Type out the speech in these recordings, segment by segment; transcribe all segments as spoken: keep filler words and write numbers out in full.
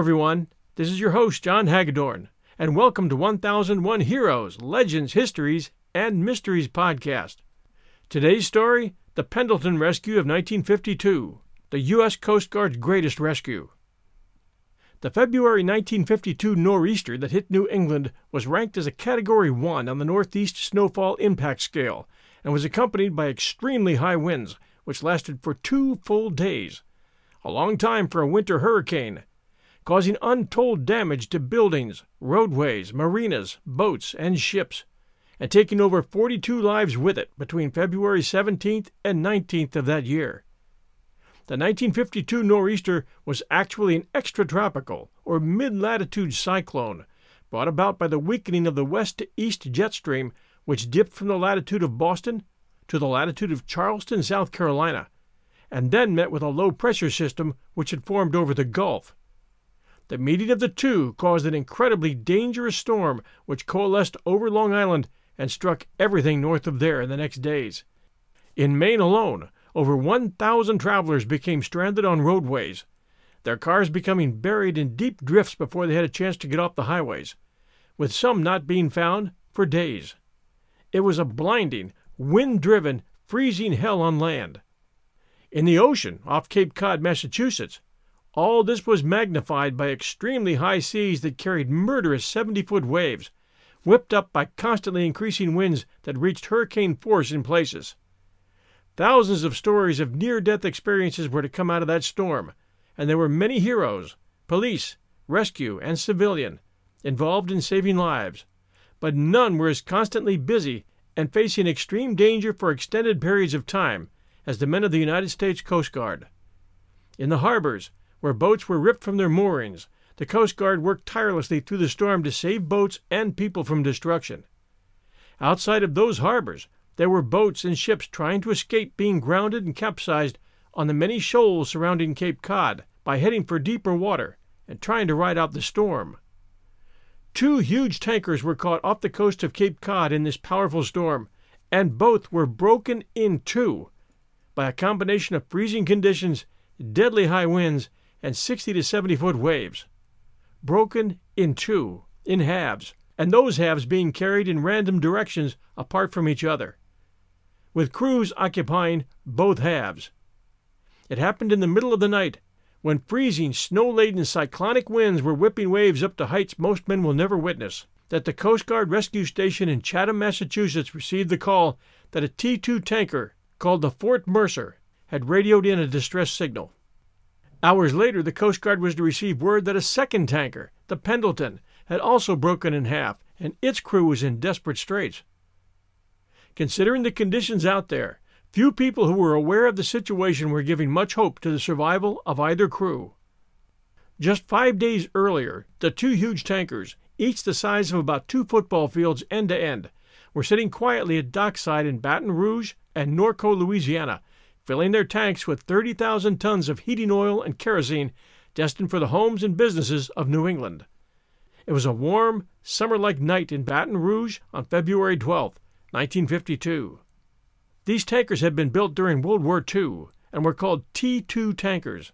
everyone. This is your host, John Hagadorn, and welcome to one thousand one Heroes, Legends, Histories, and Mysteries podcast. Today's story, the Pendleton Rescue of nineteen fifty-two, the U S Coast Guard's greatest rescue. The February nineteen fifty-two nor'easter that hit New England was ranked as a Category one on the Northeast Snowfall Impact Scale and was accompanied by extremely high winds, which lasted for two full days, a long time for a winter hurricane, causing untold damage to buildings, roadways, marinas, boats, and ships, and taking over forty-two lives with it between February seventeenth and nineteenth of that year. The nineteen fifty-two nor'easter was actually an extratropical, or mid-latitude cyclone, brought about by the weakening of the west-to-east jet stream, which dipped from the latitude of Boston to the latitude of Charleston, South Carolina, and then met with a low-pressure system which had formed over the Gulf. The meeting of the two caused an incredibly dangerous storm which coalesced over Long Island and struck everything north of there in the next days. In Maine alone, over one thousand travelers became stranded on roadways, their cars becoming buried in deep drifts before they had a chance to get off the highways, with some not being found for days. It was a blinding, wind-driven, freezing hell on land. In the ocean, off Cape Cod, Massachusetts, all this was magnified by extremely high seas that carried murderous seventy-foot waves, whipped up by constantly increasing winds that reached hurricane force in places. Thousands of stories of near-death experiences were to come out of that storm, and there were many heroes, police, rescue, and civilian, involved in saving lives, but none were as constantly busy and facing extreme danger for extended periods of time as the men of the United States Coast Guard. In the harbors, where boats were ripped from their moorings, the Coast Guard worked tirelessly through the storm to save boats and people from destruction. Outside of those harbors, there were boats and ships trying to escape being grounded and capsized on the many shoals surrounding Cape Cod by heading for deeper water and trying to ride out the storm. Two huge tankers were caught off the coast of Cape Cod in this powerful storm, and both were broken in two by a combination of freezing conditions, deadly high winds, and sixty to seventy foot waves. Broken in two, in halves, and those halves being carried in random directions apart from each other, with crews occupying both halves. It happened in the middle of the night, when freezing, snow-laden cyclonic winds were whipping waves up to heights most men will never witness, that the Coast Guard Rescue Station in Chatham, Massachusetts received the call that a T two tanker, called the Fort Mercer, had radioed in a distress signal. Hours later, the Coast Guard was to receive word that a second tanker, the Pendleton, had also broken in half, and its crew was in desperate straits. Considering the conditions out there, few people who were aware of the situation were giving much hope to the survival of either crew. Just five days earlier, the two huge tankers, each the size of about two football fields end to end, were sitting quietly at dockside in Baton Rouge and Norco, Louisiana, filling their tanks with thirty thousand tons of heating oil and kerosene destined for the homes and businesses of New England. It was a warm, summer-like night in Baton Rouge on February twelfth, nineteen fifty-two. These tankers had been built during World War Two and were called T two tankers.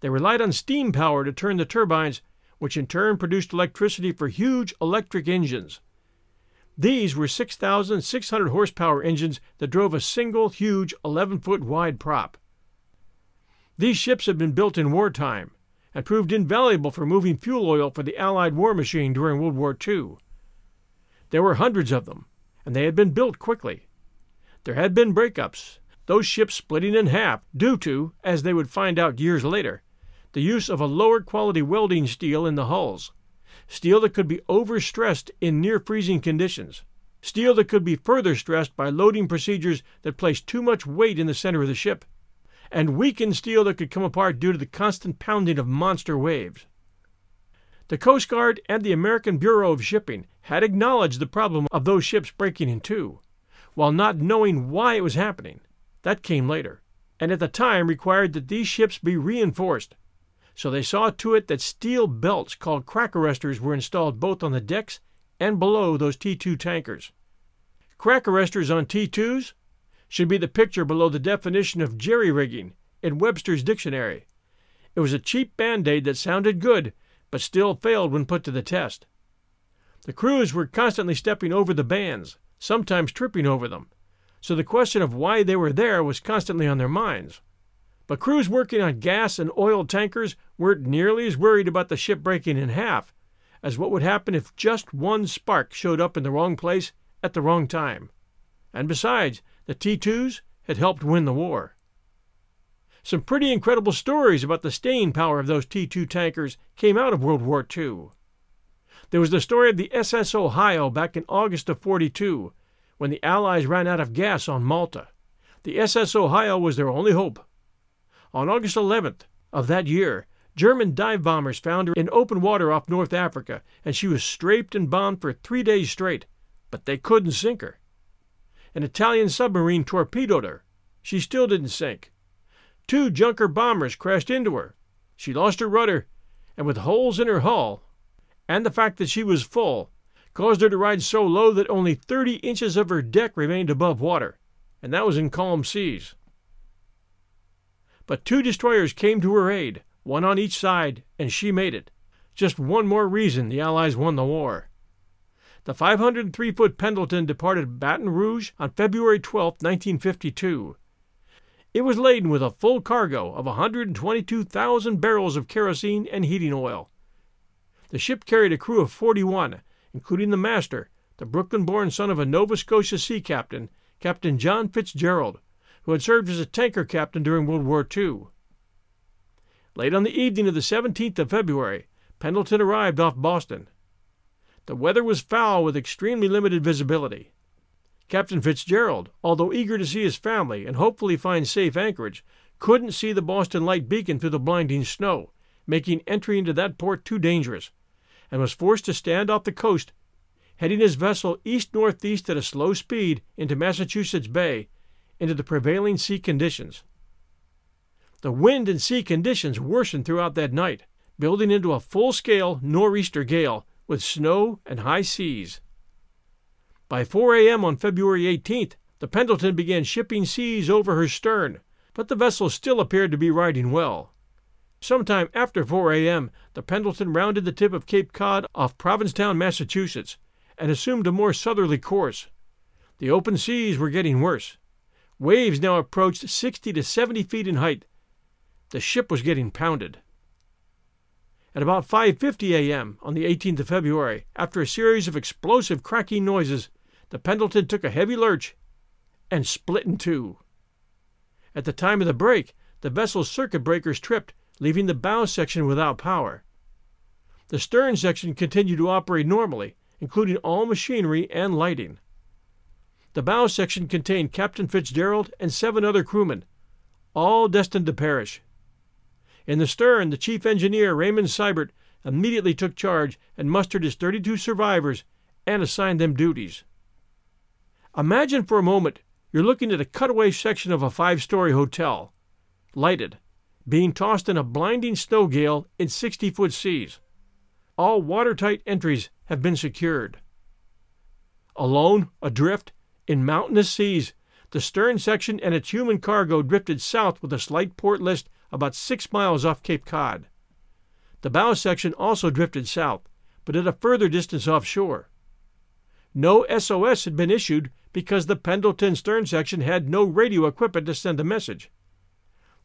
They relied on steam power to turn the turbines, which in turn produced electricity for huge electric engines. These were six thousand six hundred horsepower engines that drove a single huge eleven foot wide prop. These ships had been built in wartime and proved invaluable for moving fuel oil for the Allied war machine during World War Two. There were hundreds of them, and they had been built quickly. There had been breakups, those ships splitting in half due to, as they would find out years later, the use of a lower quality welding steel in the hulls. Steel that could be overstressed in near-freezing conditions. Steel that could be further stressed by loading procedures that placed too much weight in the center of the ship. And weakened steel that could come apart due to the constant pounding of monster waves. The Coast Guard and the American Bureau of Shipping had acknowledged the problem of those ships breaking in two, while not knowing why it was happening. That came later, and at the time required that these ships be reinforced. So they saw to it that steel belts called crack arresters were installed both on the decks and below those T two tankers. Crack arresters on T twos should be the picture below the definition of jerry-rigging in Webster's dictionary. It was a cheap band-aid that sounded good but still failed when put to the test. The crews were constantly stepping over the bands, sometimes tripping over them, so the question of why they were there was constantly on their minds. But crews working on gas and oil tankers weren't nearly as worried about the ship breaking in half as what would happen if just one spark showed up in the wrong place at the wrong time. And besides, the T twos had helped win the war. Some pretty incredible stories about the staying power of those T two tankers came out of World War Two. There was the story of the S S Ohio back in August of forty-two, when the Allies ran out of gas on Malta. The S S Ohio was their only hope. On August eleventh of that year, German dive bombers found her in open water off North Africa, and she was strafed and bombed for three days straight, but they couldn't sink her. An Italian submarine torpedoed her. She still didn't sink. Two Junker bombers crashed into her. She lost her rudder, and with holes in her hull, and the fact that she was full, caused her to ride so low that only thirty inches of her deck remained above water, and that was in calm seas. But two destroyers came to her aid, one on each side, and she made it. Just one more reason the Allies won the war. The five hundred three foot Pendleton departed Baton Rouge on February twelfth, nineteen fifty-two. It was laden with a full cargo of one hundred twenty-two thousand barrels of kerosene and heating oil. The ship carried a crew of forty-one, including the master, the Brooklyn-born son of a Nova Scotia sea captain, Captain John Fitzgerald, who had served as a tanker captain during World War Two. Late on the evening of the seventeenth of February, Pendleton arrived off Boston. The weather was foul with extremely limited visibility. Captain Fitzgerald, although eager to see his family and hopefully find safe anchorage, couldn't see the Boston Light beacon through the blinding snow, making entry into that port too dangerous, and was forced to stand off the coast, heading his vessel east-northeast at a slow speed into Massachusetts Bay, into the prevailing sea conditions. The wind and sea conditions worsened throughout that night, building into a full-scale nor'easter gale with snow and high seas. By four a.m. on February eighteenth, the Pendleton began shipping seas over her stern, but the vessel still appeared to be riding well. Sometime after four a.m., the Pendleton rounded the tip of Cape Cod off Provincetown, Massachusetts, and assumed a more southerly course. The open seas were getting worse. Waves now approached sixty to seventy feet in height. The ship was getting pounded. At about five fifty a.m. on the eighteenth of February, after a series of explosive cracking noises, the Pendleton took a heavy lurch and split in two. At the time of the break, the vessel's circuit breakers tripped, leaving the bow section without power. The stern section continued to operate normally, including all machinery and lighting. The bow section contained Captain Fitzgerald and seven other crewmen, all destined to perish. In the stern, the chief engineer, Raymond Sybert, immediately took charge and mustered his thirty-two survivors and assigned them duties. Imagine for a moment you're looking at a cutaway section of a five-story hotel, lighted, being tossed in a blinding snow gale in sixty-foot seas. All watertight entries have been secured. Alone, adrift, in mountainous seas, the stern section and its human cargo drifted south with a slight port list about six miles off Cape Cod. The bow section also drifted south, but at a further distance offshore. No S O S had been issued because the Pendleton stern section had no radio equipment to send a message.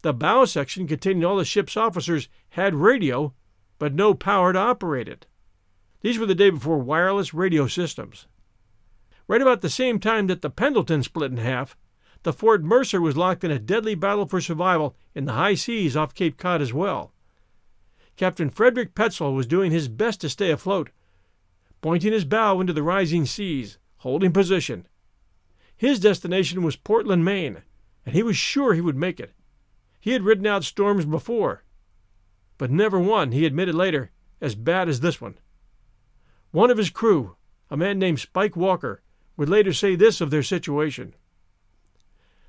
The bow section, containing all the ship's officers, had radio, but no power to operate it. These were the day before wireless radio systems. Right about the same time that the Pendleton split in half, the Fort Mercer was locked in a deadly battle for survival in the high seas off Cape Cod as well. Captain Frederick Petzel was doing his best to stay afloat, pointing his bow into the rising seas, holding position. His destination was Portland, Maine, and he was sure he would make it. He had ridden out storms before, but never one, he admitted later, as bad as this one. One of his crew, a man named Spike Walker, would later say this of their situation.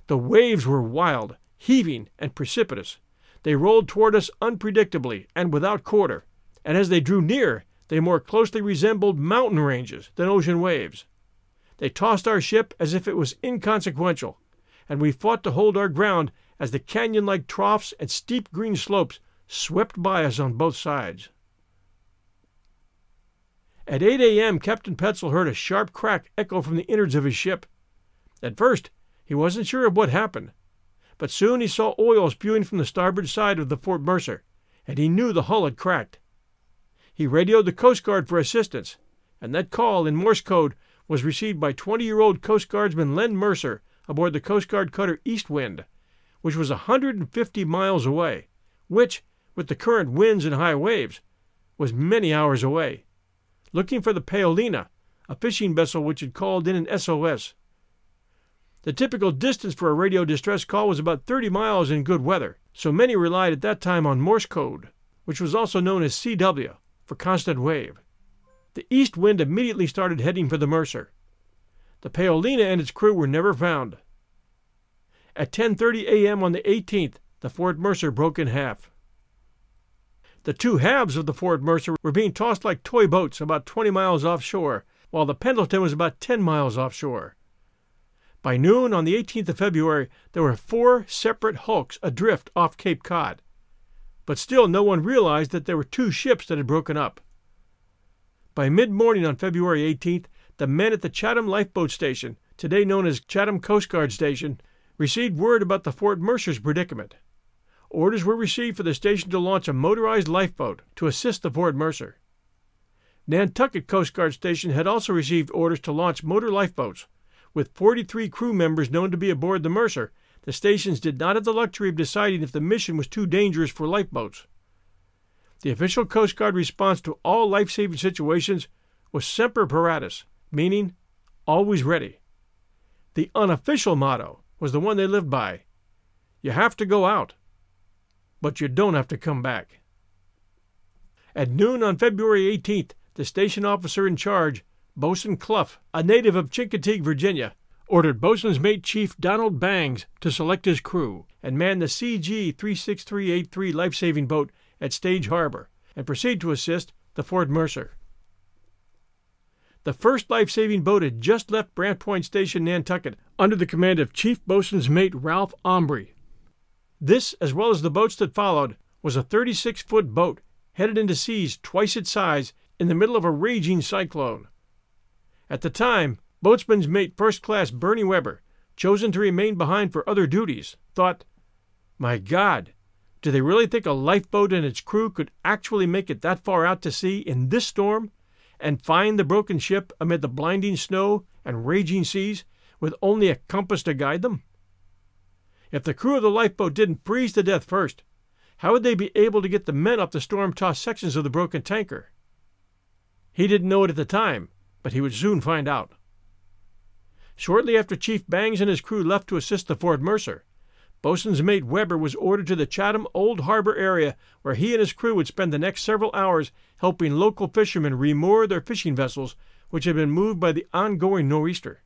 The waves were wild, heaving, and precipitous. They rolled toward us unpredictably and without quarter, and as they drew near, they more closely resembled mountain ranges than ocean waves. They tossed our ship as if it was inconsequential, and we fought to hold our ground as the canyon-like troughs and steep green slopes swept by us on both sides. At eight a.m., Captain Petzel heard a sharp crack echo from the innards of his ship. At first, he wasn't sure of what happened, but soon he saw oil spewing from the starboard side of the Fort Mercer, and he knew the hull had cracked. He radioed the Coast Guard for assistance, and that call in Morse code was received by twenty-year-old Coast Guardsman Len Mercer aboard the Coast Guard cutter Eastwind, which was one hundred fifty miles away, which, with the current winds and high waves, was many hours away, looking for the Paolina, a fishing vessel which had called in an S O S. The typical distance for a radio distress call was about thirty miles in good weather, so many relied at that time on Morse code, which was also known as C W, for constant wave. The East Wind immediately started heading for the Mercer. The Paolina and its crew were never found. At ten thirty a.m. on the eighteenth, the Fort Mercer broke in half. The two halves of the Fort Mercer were being tossed like toy boats about twenty miles offshore, while the Pendleton was about ten miles offshore. By noon on the eighteenth of February, there were four separate hulks adrift off Cape Cod, but still no one realized that there were two ships that had broken up. By mid-morning on February eighteenth, the men at the Chatham Lifeboat Station, today known as Chatham Coast Guard Station, received word about the Fort Mercer's predicament. Orders were received for the station to launch a motorized lifeboat to assist the Fort Mercer. Nantucket Coast Guard Station had also received orders to launch motor lifeboats. With forty-three crew members known to be aboard the Mercer, the stations did not have the luxury of deciding if the mission was too dangerous for lifeboats. The official Coast Guard response to all life-saving situations was semper paratus, meaning always ready. The unofficial motto was the one they lived by: you have to go out, but you don't have to come back. At noon on February eighteenth, the station officer in charge, Bosun Clough, a native of Chincoteague, Virginia, ordered Bosun's mate chief Donald Bangs to select his crew and man the C G three six three eight three life-saving boat at Stage Harbor and proceed to assist the Fort Mercer. The first life-saving boat had just left Brant Point Station, Nantucket, under the command of Chief Bosun's mate Ralph Ombre. This, as well as the boats that followed, was a thirty-six-foot boat headed into seas twice its size in the middle of a raging cyclone. At the time, boatswain's mate First Class Bernie Webber, chosen to remain behind for other duties, thought, "My God, do they really think a lifeboat and its crew could actually make it that far out to sea in this storm and find the broken ship amid the blinding snow and raging seas with only a compass to guide them? If the crew of the lifeboat didn't freeze to death first, how would they be able to get the men up the storm-tossed sections of the broken tanker?" He didn't know it at the time, but he would soon find out. Shortly after Chief Bangs and his crew left to assist the Fort Mercer, Bosun's mate Webber was ordered to the Chatham Old Harbor area, where he and his crew would spend the next several hours helping local fishermen remoor their fishing vessels, which had been moved by the ongoing nor'easter.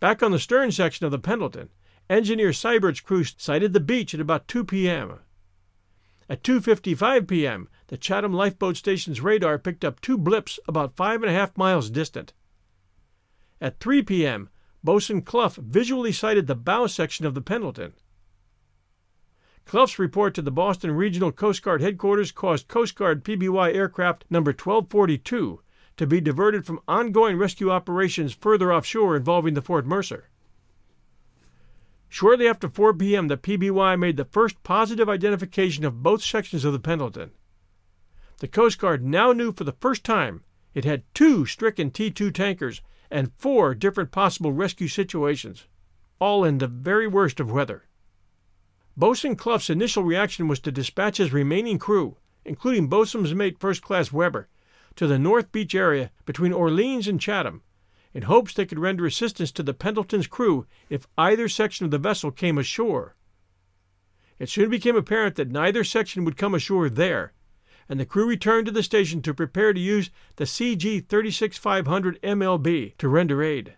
Back on the stern section of the Pendleton, Engineer Sybert's crew sighted the beach at about two p.m. At two fifty-five p.m., the Chatham Lifeboat Station's radar picked up two blips about five and a half miles distant. At three p.m., Bosun Clough visually sighted the bow section of the Pendleton. Clough's report to the Boston Regional Coast Guard headquarters caused Coast Guard P B Y aircraft number twelve forty-two to be diverted from ongoing rescue operations further offshore involving the Fort Mercer. Shortly after four p.m., the P B Y made the first positive identification of both sections of the Pendleton. The Coast Guard now knew for the first time it had two stricken T two tankers and four different possible rescue situations, all in the very worst of weather. Bosun Clough's initial reaction was to dispatch his remaining crew, including Bosun's mate First Class Webber, to the North Beach area between Orleans and Chatham, in hopes they could render assistance to the Pendleton's crew if either section of the vessel came ashore. It soon became apparent that neither section would come ashore there, and the crew returned to the station to prepare to use the C G thirty-six five hundred M L B to render aid.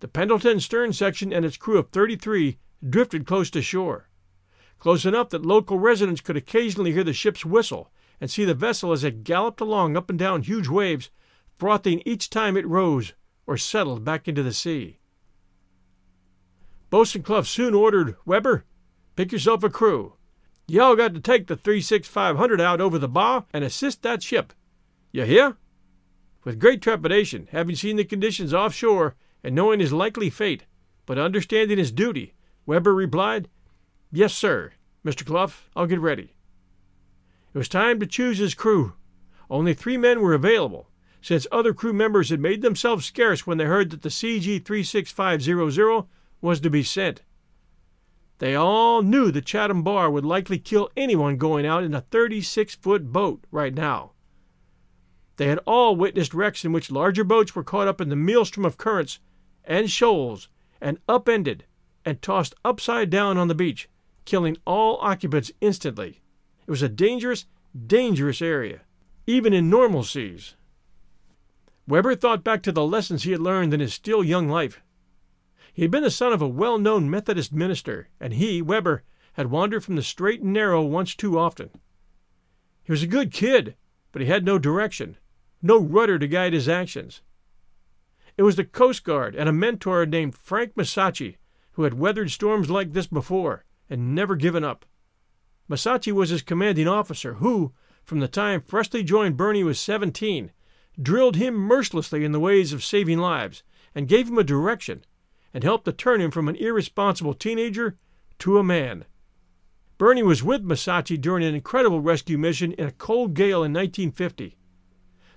The Pendleton stern section and its crew of thirty-three drifted close to shore, close enough that local residents could occasionally hear the ship's whistle and see the vessel as it galloped along up and down huge waves, frothing each time it rose or settled back into the sea. Bosun Clough soon ordered, "Webber, pick yourself a crew. Y'all got to take the thirty-six five hundred out over the bar and assist that ship. You hear? With great trepidation, having seen the conditions offshore and knowing his likely fate, but understanding his duty, Webber replied, "Yes, sir. Mister Clough, I'll get ready." It was time to choose his crew. Only three men were available, since other crew members had made themselves scarce when they heard that the C G three six five hundred was to be sent. They all knew the Chatham bar would likely kill anyone going out in a thirty-six foot boat right now. They had all witnessed wrecks in which larger boats were caught up in the maelstrom of currents and shoals and upended and tossed upside down on the beach, killing all occupants instantly. It was a dangerous, dangerous area, even in normal seas. Webber thought back to the lessons he had learned in his still young life. He had been the son of a well-known Methodist minister, and he, Webber, had wandered from the straight and narrow once too often. He was a good kid, but he had no direction, no rudder to guide his actions. It was the Coast Guard and a mentor named Frank Masachi who had weathered storms like this before and never given up. Masachi was his commanding officer who, from the time freshly joined Bernie was seventeen, drilled him mercilessly in the ways of saving lives and gave him a direction and helped to turn him from an irresponsible teenager to a man. Bernie was with Masachi during an incredible rescue mission in a cold gale in nineteen fifty.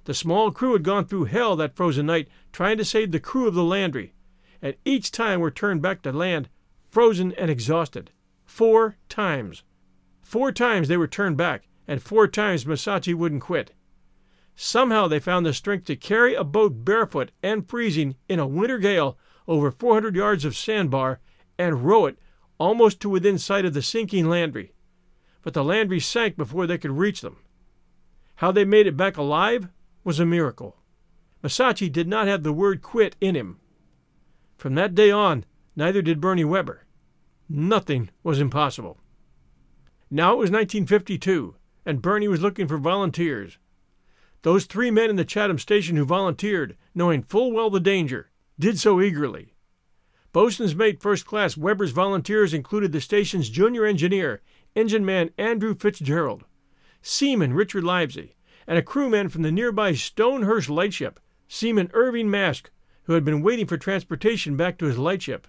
The small crew had gone through hell that frozen night trying to save the crew of the Landry, and each time were turned back to land frozen and exhausted. Four times. Four times they were turned back, and four times Masachi wouldn't quit. Somehow they found the strength to carry a boat barefoot and freezing in a winter gale over four hundred yards of sandbar and row it almost to within sight of the sinking Landry. But the Landry sank before they could reach them. How they made it back alive was a miracle. Masachi did not have the word quit in him. From that day on, neither did Bernie Webber. Nothing was impossible. Now it was nineteen fifty-two, and Bernie was looking for volunteers. Those three men in the Chatham station who volunteered, knowing full well the danger, did so eagerly. Bosun's mate first class Webber's volunteers included the station's junior engineer, engine man Andrew Fitzgerald, seaman Richard Livesey, and a crewman from the nearby Stonehurst lightship, seaman Irving Mask, who had been waiting for transportation back to his lightship.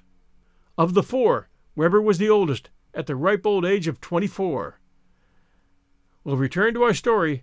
Of the four, Webber was the oldest, at the ripe old age of twenty-four. We'll return to our story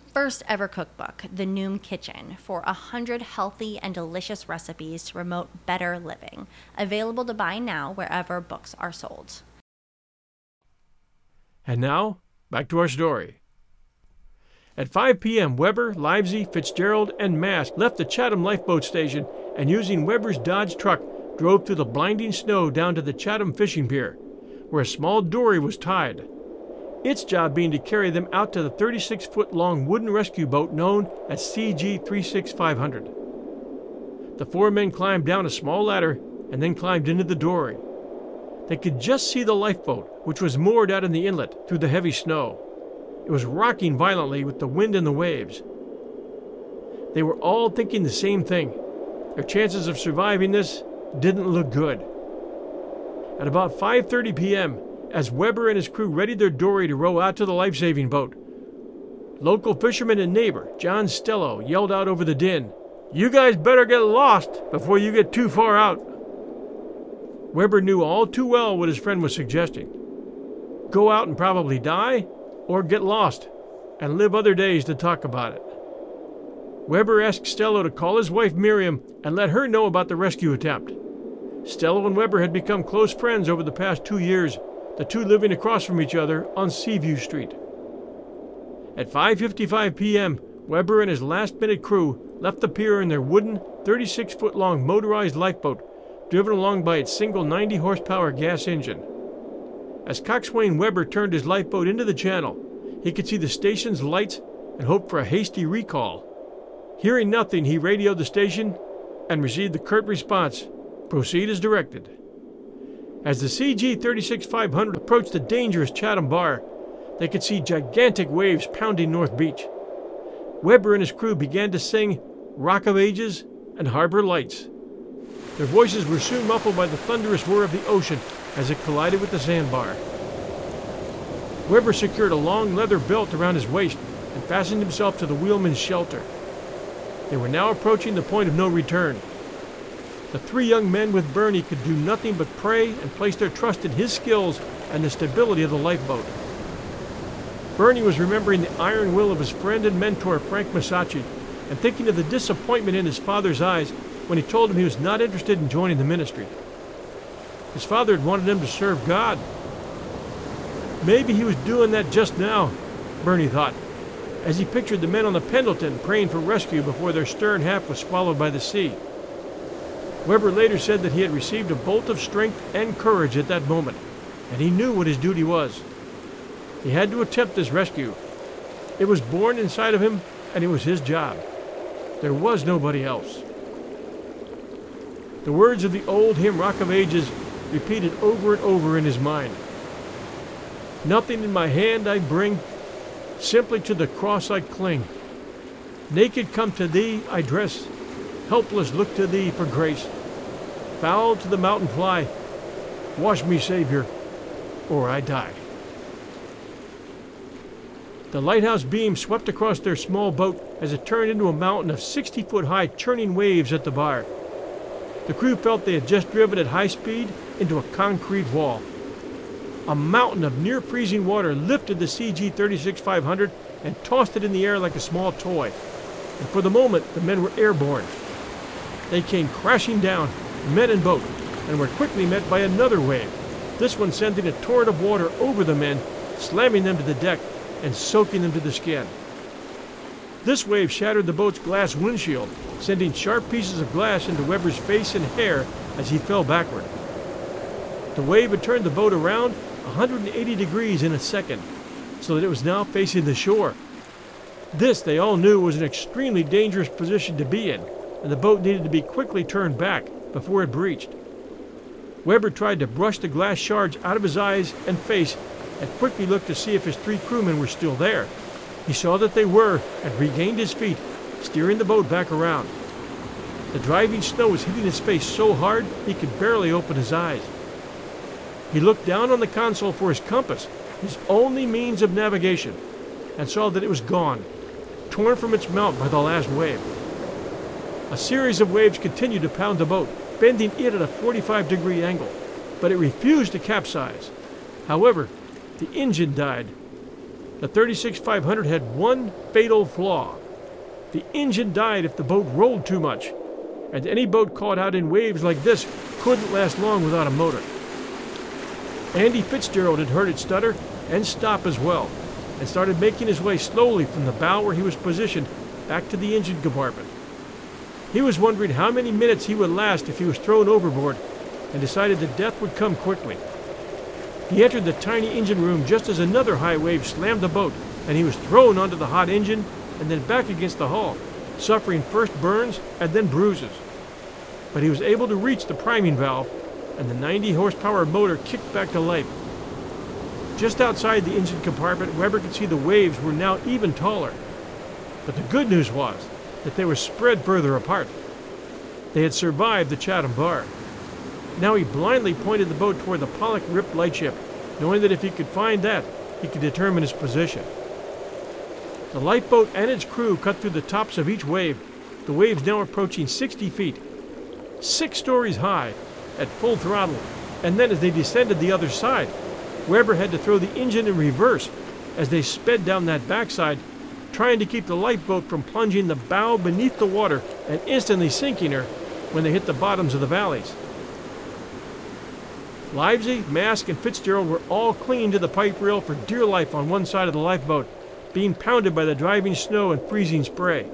first ever cookbook, The Noom Kitchen, for one hundred healthy and delicious recipes to promote better living. Available to buy now wherever books are sold. And now, back to our story. At five p.m., Webber, Livesey, Fitzgerald, and Mask left the Chatham Lifeboat Station and, using Webber's Dodge truck, drove through the blinding snow down to the Chatham Fishing Pier, where a small dory was tied, its job being to carry them out to the thirty-six foot long wooden rescue boat known as C G three six five hundred. The four men climbed down a small ladder and then climbed into the dory. They could just see the lifeboat, which was moored out in the inlet through the heavy snow. It was rocking violently with the wind and the waves. They were all thinking the same thing. Their chances of surviving this didn't look good. at about five thirty p m as Webber and his crew readied their dory to row out to the life-saving boat. Local fisherman and neighbor, John Stello, yelled out over the din, "You guys better get lost before you get too far out." Webber knew all too well what his friend was suggesting. Go out and probably die, or get lost, and live other days to talk about it. Webber asked Stello to call his wife Miriam and let her know about the rescue attempt. Stello and Webber had become close friends over the past two years, the two living across from each other on Seaview Street. At five fifty-five p m, Webber and his last-minute crew left the pier in their wooden, thirty-six-foot-long motorized lifeboat, driven along by its single ninety-horsepower gas engine. As coxswain Webber turned his lifeboat into the channel, he could see the station's lights and hoped for a hasty recall. Hearing nothing, he radioed the station and received the curt response, "Proceed as directed." As the C G thirty-six five hundred approached the dangerous Chatham Bar, they could see gigantic waves pounding North Beach. Webber and his crew began to sing "Rock of Ages" and "Harbor Lights." Their voices were soon muffled by the thunderous whir of the ocean as it collided with the sandbar. Webber secured a long leather belt around his waist and fastened himself to the wheelman's shelter. They were now approaching the point of no return. The three young men with Bernie could do nothing but pray and place their trust in his skills and the stability of the lifeboat. Bernie was remembering the iron will of his friend and mentor, Frank Masachi, and thinking of the disappointment in his father's eyes when he told him he was not interested in joining the ministry. His father had wanted him to serve God. Maybe he was doing that just now, Bernie thought, as he pictured the men on the Pendleton praying for rescue before their stern half was swallowed by the sea. Webber later said that he had received a bolt of strength and courage at that moment, and he knew what his duty was. He had to attempt this rescue. It was born inside of him, and it was his job. There was nobody else. The words of the old hymn "Rock of Ages" repeated over and over in his mind. "Nothing in my hand I bring, simply to the cross I cling. Naked come to thee I dress, helpless look to thee for grace. Foul to the mountain fly, wash me, Savior, or I die." The lighthouse beam swept across their small boat as it turned into a mountain of sixty-foot-high churning waves at the bar. The crew felt they had just driven at high speed into a concrete wall. A mountain of near-freezing water lifted the C G thirty-six five hundred and tossed it in the air like a small toy, and for the moment the men were airborne. They came crashing down, men and boat, and were quickly met by another wave, this one sending a torrent of water over the men, slamming them to the deck and soaking them to the skin. This wave shattered the boat's glass windshield, sending sharp pieces of glass into Webber's face and hair as he fell backward. The wave had turned the boat around one hundred eighty degrees in a second, so that it was now facing the shore. This, they all knew, was an extremely dangerous position to be in, and the boat needed to be quickly turned back before it breached. Webber tried to brush the glass shards out of his eyes and face and quickly looked to see if his three crewmen were still there. He saw that they were and regained his feet, steering the boat back around. The driving snow was hitting his face so hard he could barely open his eyes. He looked down on the console for his compass, his only means of navigation, and saw that it was gone, torn from its mount by the last wave. A series of waves continued to pound the boat, bending it at a forty-five degree angle, but it refused to capsize. However, the engine died. The thirty-six five hundred had one fatal flaw. The engine died if the boat rolled too much, and any boat caught out in waves like this couldn't last long without a motor. Andy Fitzgerald had heard it stutter and stop as well, and started making his way slowly from the bow where he was positioned back to the engine compartment. He was wondering how many minutes he would last if he was thrown overboard, and decided that death would come quickly. He entered the tiny engine room just as another high wave slammed the boat, and he was thrown onto the hot engine and then back against the hull, suffering first burns and then bruises. But he was able to reach the priming valve, and the ninety-horsepower motor kicked back to life. Just outside the engine compartment, Webber could see the waves were now even taller. But the good news was that they were spread further apart. They had survived the Chatham Bar. Now he blindly pointed the boat toward the Pollock-ripped lightship, knowing that if he could find that, he could determine his position. The lifeboat and its crew cut through the tops of each wave, the waves now approaching sixty feet, six stories high, at full throttle, and then as they descended the other side, Webber had to throw the engine in reverse as they sped down that backside, trying to keep the lifeboat from plunging the bow beneath the water and instantly sinking her when they hit the bottoms of the valleys. Livesey, Mask, and Fitzgerald were all clinging to the pipe rail for dear life on one side of the lifeboat, being pounded by the driving snow and freezing spray.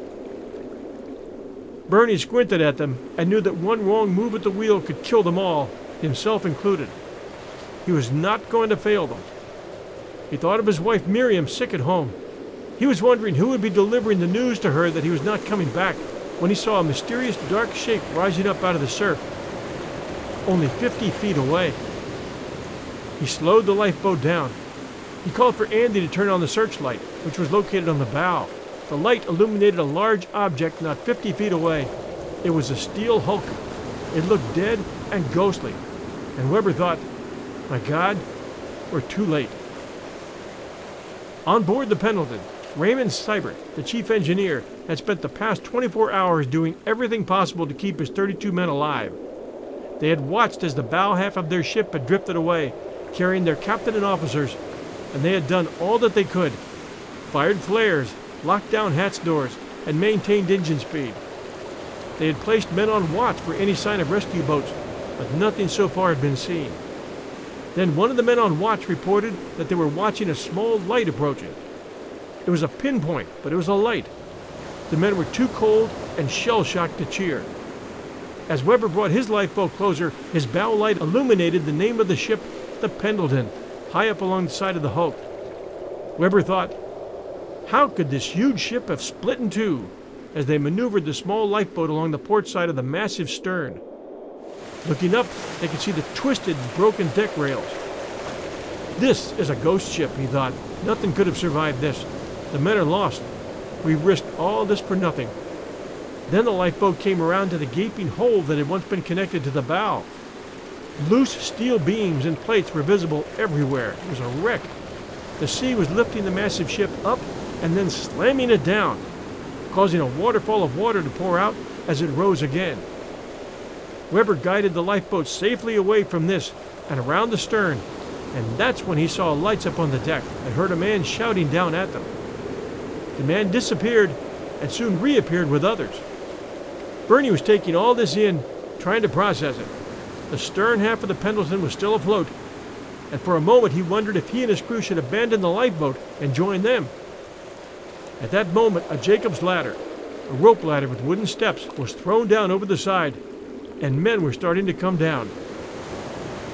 Bernie squinted at them and knew that one wrong move at the wheel could kill them all, himself included. He was not going to fail them. He thought of his wife Miriam, sick at home. He was wondering who would be delivering the news to her that he was not coming back when he saw a mysterious dark shape rising up out of the surf, only fifty feet away. He slowed the lifeboat down. He called for Andy to turn on the searchlight, which was located on the bow. The light illuminated a large object not fifty feet away. It was a steel hulk. It looked dead and ghostly, and Webber thought, my God, we're too late. On board the Pendleton, Raymond Sybert, the chief engineer, had spent the past twenty-four hours doing everything possible to keep his thirty-two men alive. They had watched as the bow half of their ship had drifted away, carrying their captain and officers, and they had done all that they could, fired flares, locked down hatch doors, and maintained engine speed. They had placed men on watch for any sign of rescue boats, but nothing so far had been seen. Then one of the men on watch reported that they were watching a small light approaching. It was a pinpoint, but it was a light. The men were too cold and shell-shocked to cheer. As Webber brought his lifeboat closer, his bow light illuminated the name of the ship, the Pendleton, high up along the side of the hulk. Webber thought, how could this huge ship have split in two as they maneuvered the small lifeboat along the port side of the massive stern? Looking up, they could see the twisted, broken deck rails. This is a ghost ship, he thought. Nothing could have survived this. The men are lost. We risked all this for nothing. Then the lifeboat came around to the gaping hole that had once been connected to the bow. Loose steel beams and plates were visible everywhere. It was a wreck. The sea was lifting the massive ship up and then slamming it down, causing a waterfall of water to pour out as it rose again. Webber guided the lifeboat safely away from this and around the stern, and that's when he saw lights up on the deck and heard a man shouting down at them. The man disappeared and soon reappeared with others. Bernie was taking all this in, trying to process it. The stern half of the Pendleton was still afloat, and for a moment he wondered if he and his crew should abandon the lifeboat and join them. At that moment, a Jacob's ladder, a rope ladder with wooden steps, was thrown down over the side, and men were starting to come down.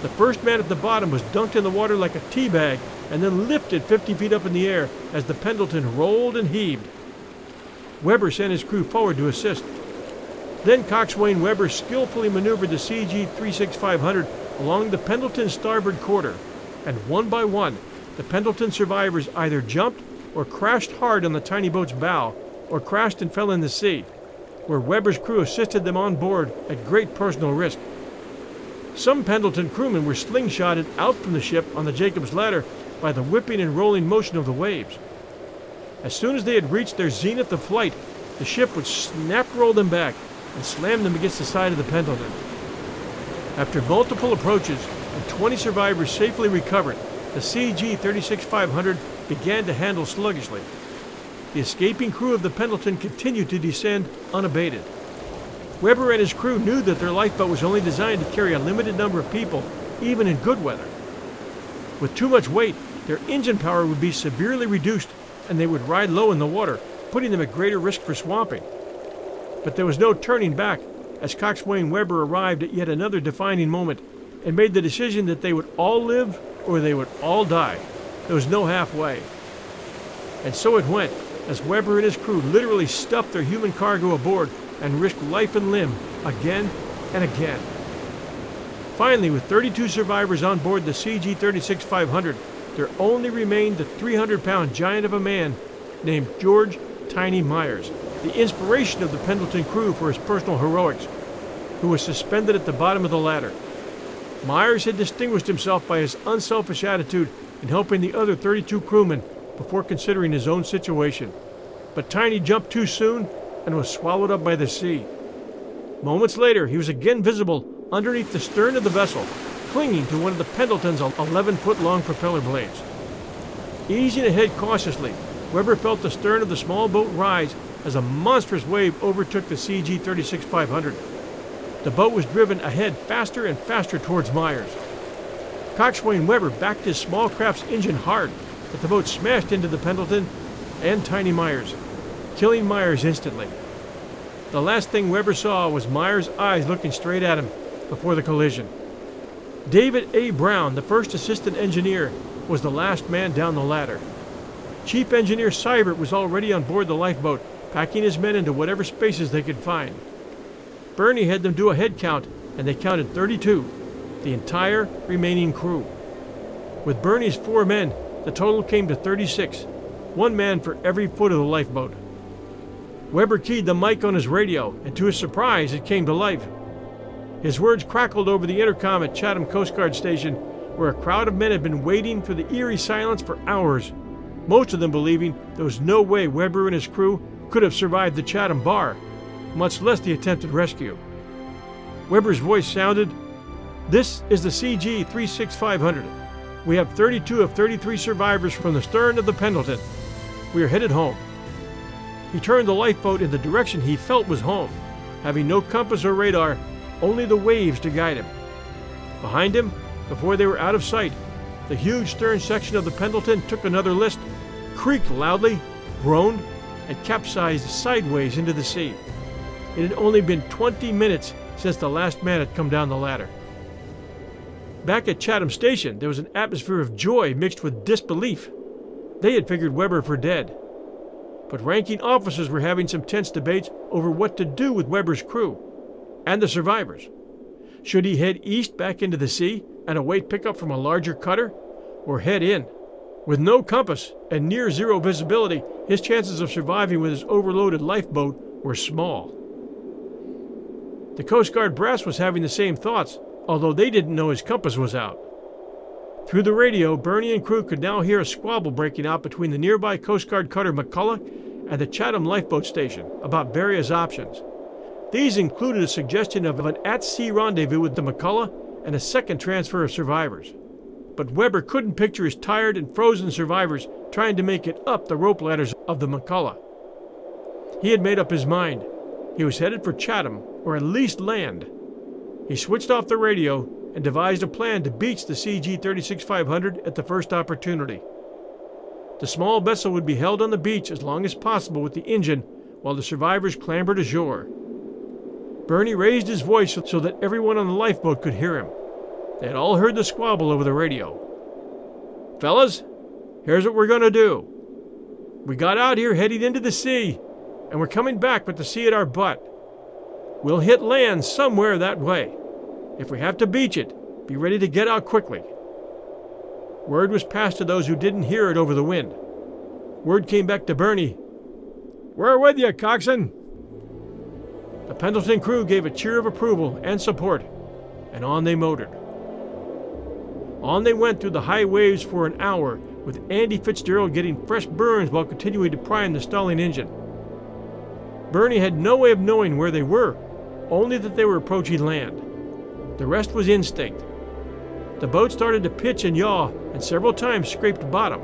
The first man at the bottom was dunked in the water like a tea bag and then lifted fifty feet up in the air as the Pendleton rolled and heaved. Webber sent his crew forward to assist. Then Coxswain Webber skillfully maneuvered the C G three six five hundred along the Pendleton's starboard quarter, and one by one, the Pendleton survivors either jumped or crashed hard on the tiny boat's bow or crashed and fell in the sea, where Webber's crew assisted them on board at great personal risk. Some Pendleton crewmen were slingshotted out from the ship on the Jacob's ladder by the whipping and rolling motion of the waves. As soon as they had reached their zenith of flight, the ship would snap-roll them back and slam them against the side of the Pendleton. After multiple approaches and twenty survivors safely recovered, the C G three six five hundred began to handle sluggishly. The escaping crew of the Pendleton continued to descend unabated. Webber and his crew knew that their lifeboat was only designed to carry a limited number of people, even in good weather. With too much weight, their engine power would be severely reduced and they would ride low in the water, putting them at greater risk for swamping. But there was no turning back as Coxswain Webber arrived at yet another defining moment and made the decision that they would all live or they would all die. There was no halfway. And so it went, as Webber and his crew literally stuffed their human cargo aboard and risked life and limb again and again. Finally, with thirty-two survivors on board the C G three six five hundred, there only remained the three hundred pound giant of a man named George Tiny Myers, the inspiration of the Pendleton crew for his personal heroics, who was suspended at the bottom of the ladder, Myers had distinguished himself by his unselfish attitude in helping the other thirty-two crewmen before considering his own situation. But Tiny jumped too soon and was swallowed up by the sea. Moments later, he was again visible underneath the stern of the vessel, clinging to one of the Pendleton's eleven-foot-long propeller blades. Easing ahead cautiously, Webber felt the stern of the small boat rise as a monstrous wave overtook the C G thirty-six five hundred. The boat was driven ahead faster and faster towards Myers. Coxswain Webber backed his small craft's engine hard, but the boat smashed into the Pendleton and Tiny Myers, killing Myers instantly. The last thing Webber saw was Myers' eyes looking straight at him before the collision. David A. Brown, the first assistant engineer, was the last man down the ladder. Chief Engineer Sybert was already on board the lifeboat, packing his men into whatever spaces they could find. Bernie had them do a head count, and they counted thirty-two, the entire remaining crew. With Bernie's four men, the total came to thirty-six, one man for every foot of the lifeboat. Webber keyed the mic on his radio, and to his surprise, it came to life. His words crackled over the intercom at Chatham Coast Guard Station, where a crowd of men had been waiting through the eerie silence for hours, most of them believing there was no way Webber and his crew could have survived the Chatham bar, much less the attempted rescue. Webber's voice sounded, "This is the C G thirty-six five hundred. We have thirty-two of thirty-three survivors from the stern of the Pendleton. We are headed home." He turned the lifeboat in the direction he felt was home, having no compass or radar, only the waves to guide him. Behind him, before they were out of sight, the huge stern section of the Pendleton took another list, creaked loudly, groaned, and capsized sideways into the sea. It had only been twenty minutes since the last man had come down the ladder. Back at Chatham Station, there was an atmosphere of joy mixed with disbelief. They had figured Webber for dead. But ranking officers were having some tense debates over what to do with Webber's crew and the survivors. Should he head east back into the sea and await pickup from a larger cutter, or head in? With no compass and near zero visibility, his chances of surviving with his overloaded lifeboat were small. The Coast Guard brass was having the same thoughts, although they didn't know his compass was out. Through the radio, Bernie and crew could now hear a squabble breaking out between the nearby Coast Guard cutter McCulloch and the Chatham Lifeboat Station about various options. These included a suggestion of an at-sea rendezvous with the McCulloch and a second transfer of survivors. But Webber couldn't picture his tired and frozen survivors trying to make it up the rope ladders of the McCulloch. He had made up his mind. He was headed for Chatham, or at least land. He switched off the radio and devised a plan to beach the C G thirty-six five hundred at the first opportunity. The small vessel would be held on the beach as long as possible with the engine while the survivors clambered ashore. Bernie raised his voice so that everyone on the lifeboat could hear him. They had all heard the squabble over the radio. "Fellas, here's what we're going to do. We got out here heading into the sea, and we're coming back with the sea at our butt. We'll hit land somewhere that way. If we have to beach it, be ready to get out quickly." Word was passed to those who didn't hear it over the wind. Word came back to Bernie. "We're with you, coxswain." The Pendleton crew gave a cheer of approval and support, and on they motored. On they went through the high waves for an hour, with Andy Fitzgerald getting fresh burns while continuing to prime the stalling engine. Bernie had no way of knowing where they were, only that they were approaching land. The rest was instinct. The boat started to pitch and yaw, and several times scraped bottom.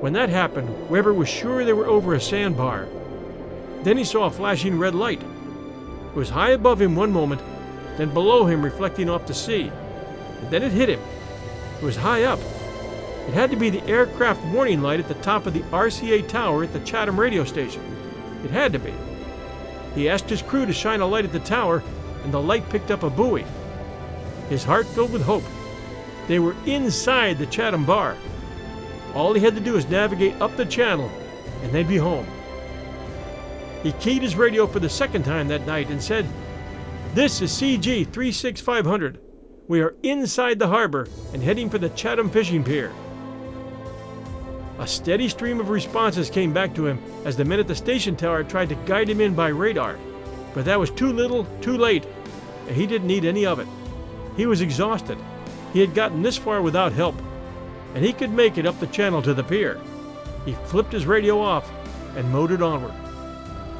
When that happened, Webber was sure they were over a sandbar. Then he saw a flashing red light. It was high above him one moment, then below him reflecting off the sea. And then it hit him. It was high up. It had to be the aircraft warning light at the top of the R C A tower at the Chatham radio station. It had to be. He asked his crew to shine a light at the tower, and the light picked up a buoy. His heart filled with hope. They were inside the Chatham bar. All he had to do was navigate up the channel, and they'd be home. He keyed his radio for the second time that night and said, "This is C G thirty-six five hundred. We are inside the harbor and heading for the Chatham fishing pier." A steady stream of responses came back to him as the men at the station tower tried to guide him in by radar, but that was too little, too late, and he didn't need any of it. He was exhausted. He had gotten this far without help, and he could make it up the channel to the pier. He flipped his radio off and motored onward.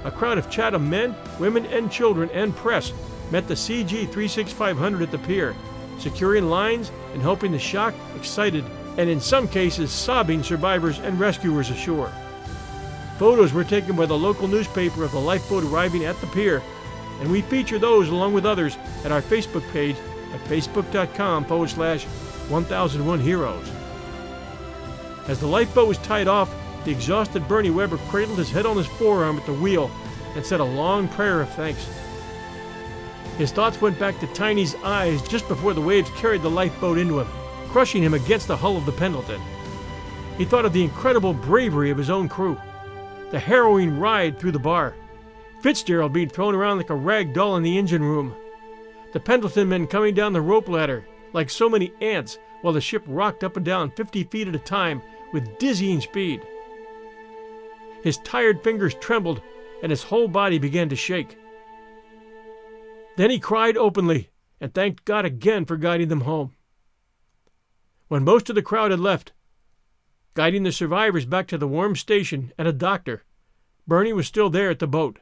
A crowd of Chatham men, women, and children and press met the C G three sixty-five hundred at the pier, securing lines and helping the shocked, excited, and in some cases sobbing survivors and rescuers ashore. Photos were taken by the local newspaper of the lifeboat arriving at the pier, and we feature those along with others at our Facebook page at facebook dot com forward slash one thousand one heroes. As the lifeboat was tied off, the exhausted Bernie Webber cradled his head on his forearm at the wheel and said a long prayer of thanks. His thoughts went back to Tiny's eyes just before the waves carried the lifeboat into him, crushing him against the hull of the Pendleton. He thought of the incredible bravery of his own crew, the harrowing ride through the bar, Fitzgerald being thrown around like a rag doll in the engine room, the Pendleton men coming down the rope ladder like so many ants while the ship rocked up and down fifty feet at a time with dizzying speed. His tired fingers trembled and his whole body began to shake. Then he cried openly and thanked God again for guiding them home. When most of the crowd had left, guiding the survivors back to the warm station and a doctor, Bernie was still there at the boat.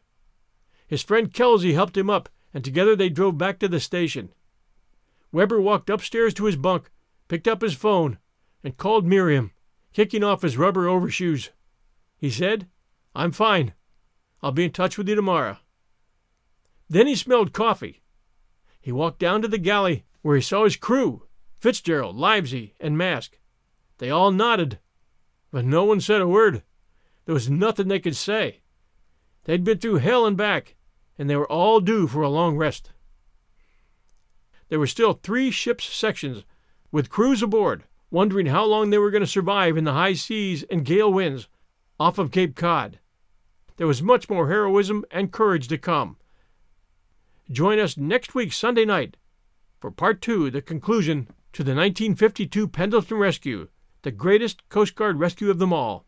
His friend Kelsey helped him up, and together they drove back to the station. Webber walked upstairs to his bunk, picked up his phone, and called Miriam, kicking off his rubber overshoes. He said, "I'm fine. I'll be in touch with you tomorrow." Then he smelled coffee. He walked down to the galley, where he saw his crew, Fitzgerald, Livesey, and Mask. They all nodded, but no one said a word. There was nothing they could say. They'd been through hell and back, and they were all due for a long rest. There were still three ship's sections, with crews aboard, wondering how long they were going to survive in the high seas and gale winds off of Cape Cod. There was much more heroism and courage to come. Join us next week, Sunday night, for part two, the conclusion to the nineteen fifty-two Pendleton Rescue, the greatest Coast Guard rescue of them all.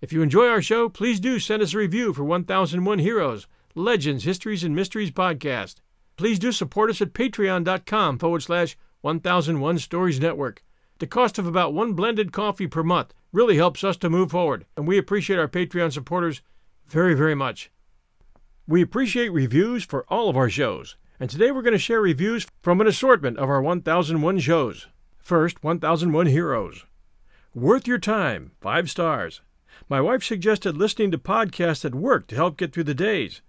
If you enjoy our show, please do send us a review for one thousand one Heroes, Legends, Histories, and Mysteries podcast. Please do support us at patreon dot com forward slash one thousand one stories network. The cost of about one blended coffee per month really helps us to move forward, and we appreciate our Patreon supporters very, very much. We appreciate reviews for all of our shows, and today we're going to share reviews from an assortment of our one thousand one shows. First, one thousand one Heroes. Worth Your Time, five stars. My wife suggested listening to podcasts at work to help get through the days.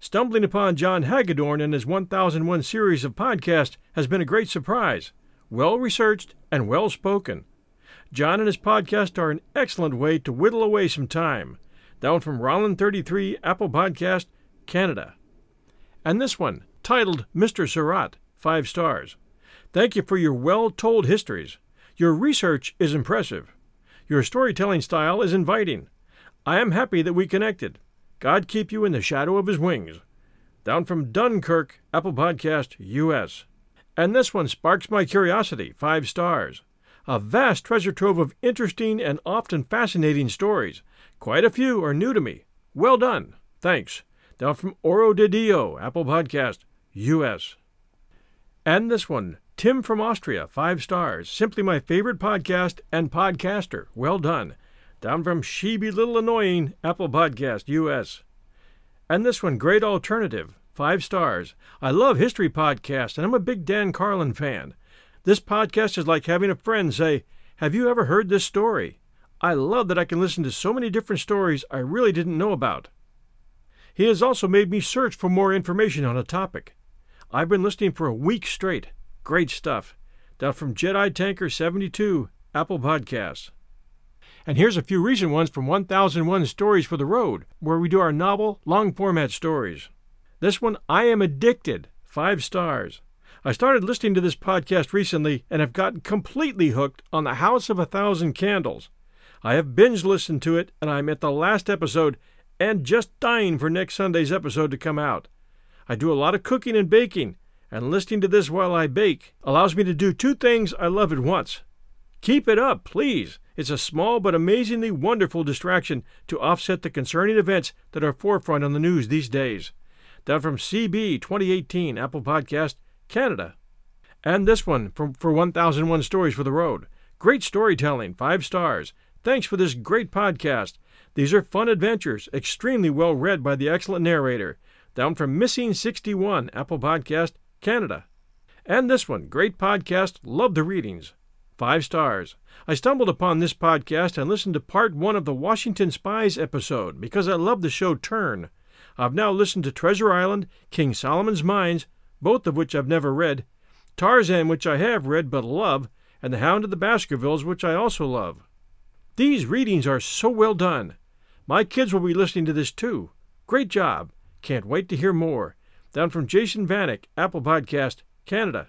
Stumbling upon John Hagadorn and his one thousand one series of podcasts has been a great surprise. Well-researched and well-spoken. John and his podcast are an excellent way to whittle away some time. Down from Roland thirty-three, Apple Podcast, Canada. And this one, titled Mister Surratt, five stars. Thank you for your well-told histories. Your research is impressive. Your storytelling style is inviting. I am happy that we connected. God keep you in the shadow of his wings. Down from Dunkirk, Apple Podcast, U S. And this one sparks my curiosity, five stars. A vast treasure trove of interesting and often fascinating stories. Quite a few are new to me. Well done. Thanks. Down from Oro de Dio, Apple Podcast, U S. And this one, Tim from Austria, five stars. Simply my favorite podcast and podcaster. Well done. Down from She Be Little Annoying, Apple Podcast, U S. And this one, Great Alternative, five stars. I love history podcasts, and I'm a big Dan Carlin fan. This podcast is like having a friend say, "Have you ever heard this story?" I love that I can listen to so many different stories I really didn't know about. He has also made me search for more information on a topic. I've been listening for a week straight. Great stuff. Down from Jedi Tanker seventy-two, Apple Podcasts. And here's a few recent ones from one thousand one Stories for the Road, where we do our novel, long-format stories. This one, I Am Addicted, five stars. I started listening to this podcast recently and have gotten completely hooked on The House of a Thousand Candles. I have binge-listened to it, and I'm at the last episode and just dying for next Sunday's episode to come out. I do a lot of cooking and baking, and listening to this while I bake allows me to do two things I love at once. Keep it up, please. It's a small but amazingly wonderful distraction to offset the concerning events that are forefront on the news these days. Down from C B twenty eighteen, Apple Podcast, Canada. And this one for, for one thousand one Stories for the Road. Great storytelling, five stars. Thanks for this great podcast. These are fun adventures, extremely well read by the excellent narrator. Down from Missing sixty-one, Apple Podcast, Canada. And this one, great podcast, love the readings. Five stars. I stumbled upon this podcast and listened to part one of the Washington Spies episode because I love the show Turn. I've now listened to Treasure Island, King Solomon's Mines, both of which I've never read, Tarzan, which I have read but love, and The Hound of the Baskervilles, which I also love. These readings are so well done. My kids will be listening to this too. Great job. Can't wait to hear more. Down from Jason Vanek, Apple Podcast, Canada.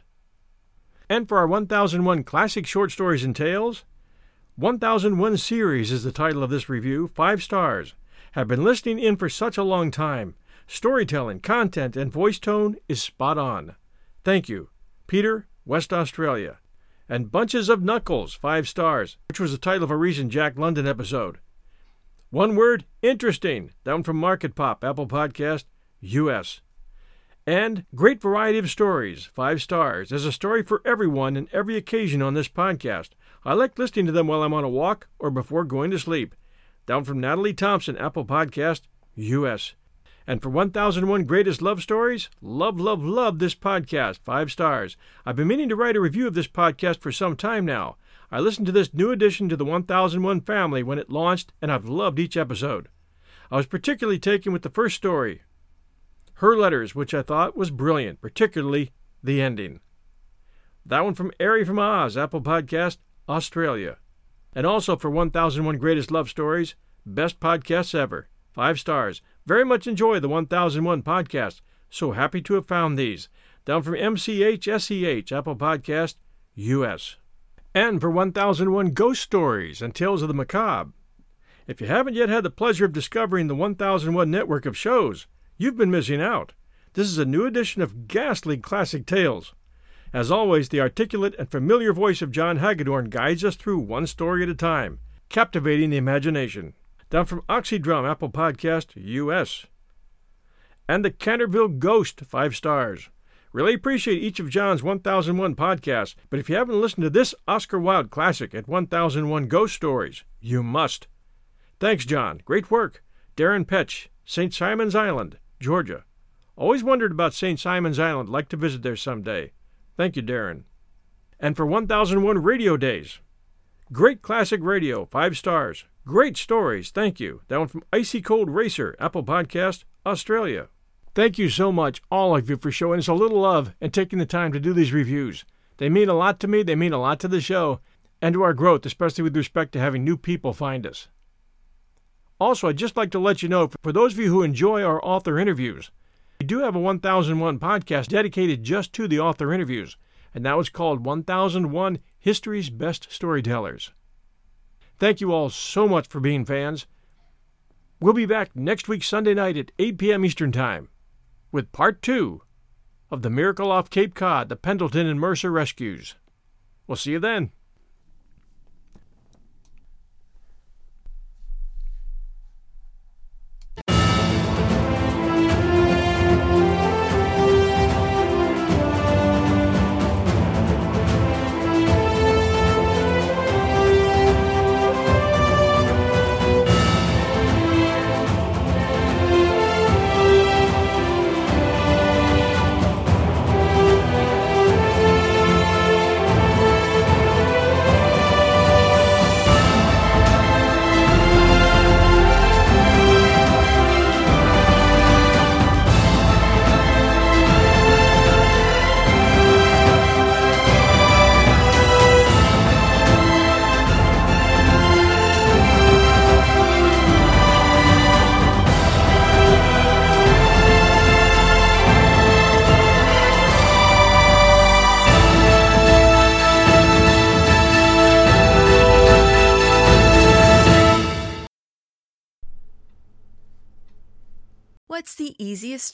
And for our one thousand one Classic Short Stories and Tales, one thousand one Series is the title of this review, five stars. Have been listening in for such a long time. Storytelling, content, and voice tone is spot on. Thank you. Peter, West Australia. And Bunches of Knuckles, five stars, which was the title of a recent Jack London episode. One word, interesting, down from Market Pop, Apple Podcast, U S And Great Variety of Stories, five stars. There's a story for everyone and every occasion on this podcast. I like listening to them while I'm on a walk or before going to sleep. Down from Natalie Thompson, Apple Podcast, U S And for one thousand one Greatest Love Stories, love, love, love this podcast, five stars. I've been meaning to write a review of this podcast for some time now. I listened to this new addition to the one thousand one family when it launched, and I've loved each episode. I was particularly taken with the first story, Her Letters, which I thought was brilliant, particularly the ending. That one from Ari from Oz, Apple Podcast, Australia. And also for one thousand one Greatest Love Stories, Best Podcasts Ever, five stars. Very much enjoy the one thousand one podcast. So happy to have found these. Down from M C H S E H, Apple Podcast, U S And for one thousand one Ghost Stories and Tales of the Macabre. If you haven't yet had the pleasure of discovering the one thousand one network of shows, you've been missing out. This is a new edition of ghastly classic tales. As always, the articulate and familiar voice of John Hagadorn guides us through one story at a time, captivating the imagination. Down from Oxydrum, Apple Podcast, U S And The Canterville Ghost, five stars. Really appreciate each of John's one thousand one podcasts, but if you haven't listened to this Oscar Wilde classic at one thousand one Ghost Stories, you must. Thanks, John. Great work. Darren Petch, Saint Simon's Island, Georgia. Always wondered about Saint Simon's Island. Like to visit there someday. Thank you, Darren. And for one thousand one Radio Days. Great classic radio. Five stars. Great stories. Thank you. That one from Icy Cold Racer, Apple Podcast, Australia. Thank you so much, all of you, for showing us a little love and taking the time to do these reviews. They mean a lot to me. They mean a lot to the show and to our growth, especially with respect to having new people find us. Also, I'd just like to let you know, for those of you who enjoy our author interviews, we do have a one thousand one podcast dedicated just to the author interviews, and that was called one thousand one History's Best Storytellers. Thank you all so much for being fans. We'll be back next week Sunday night at eight p.m. Eastern Time with Part two of The Miracle off Cape Cod, the Pendleton and Mercer Rescues. We'll see you then. What's the easiest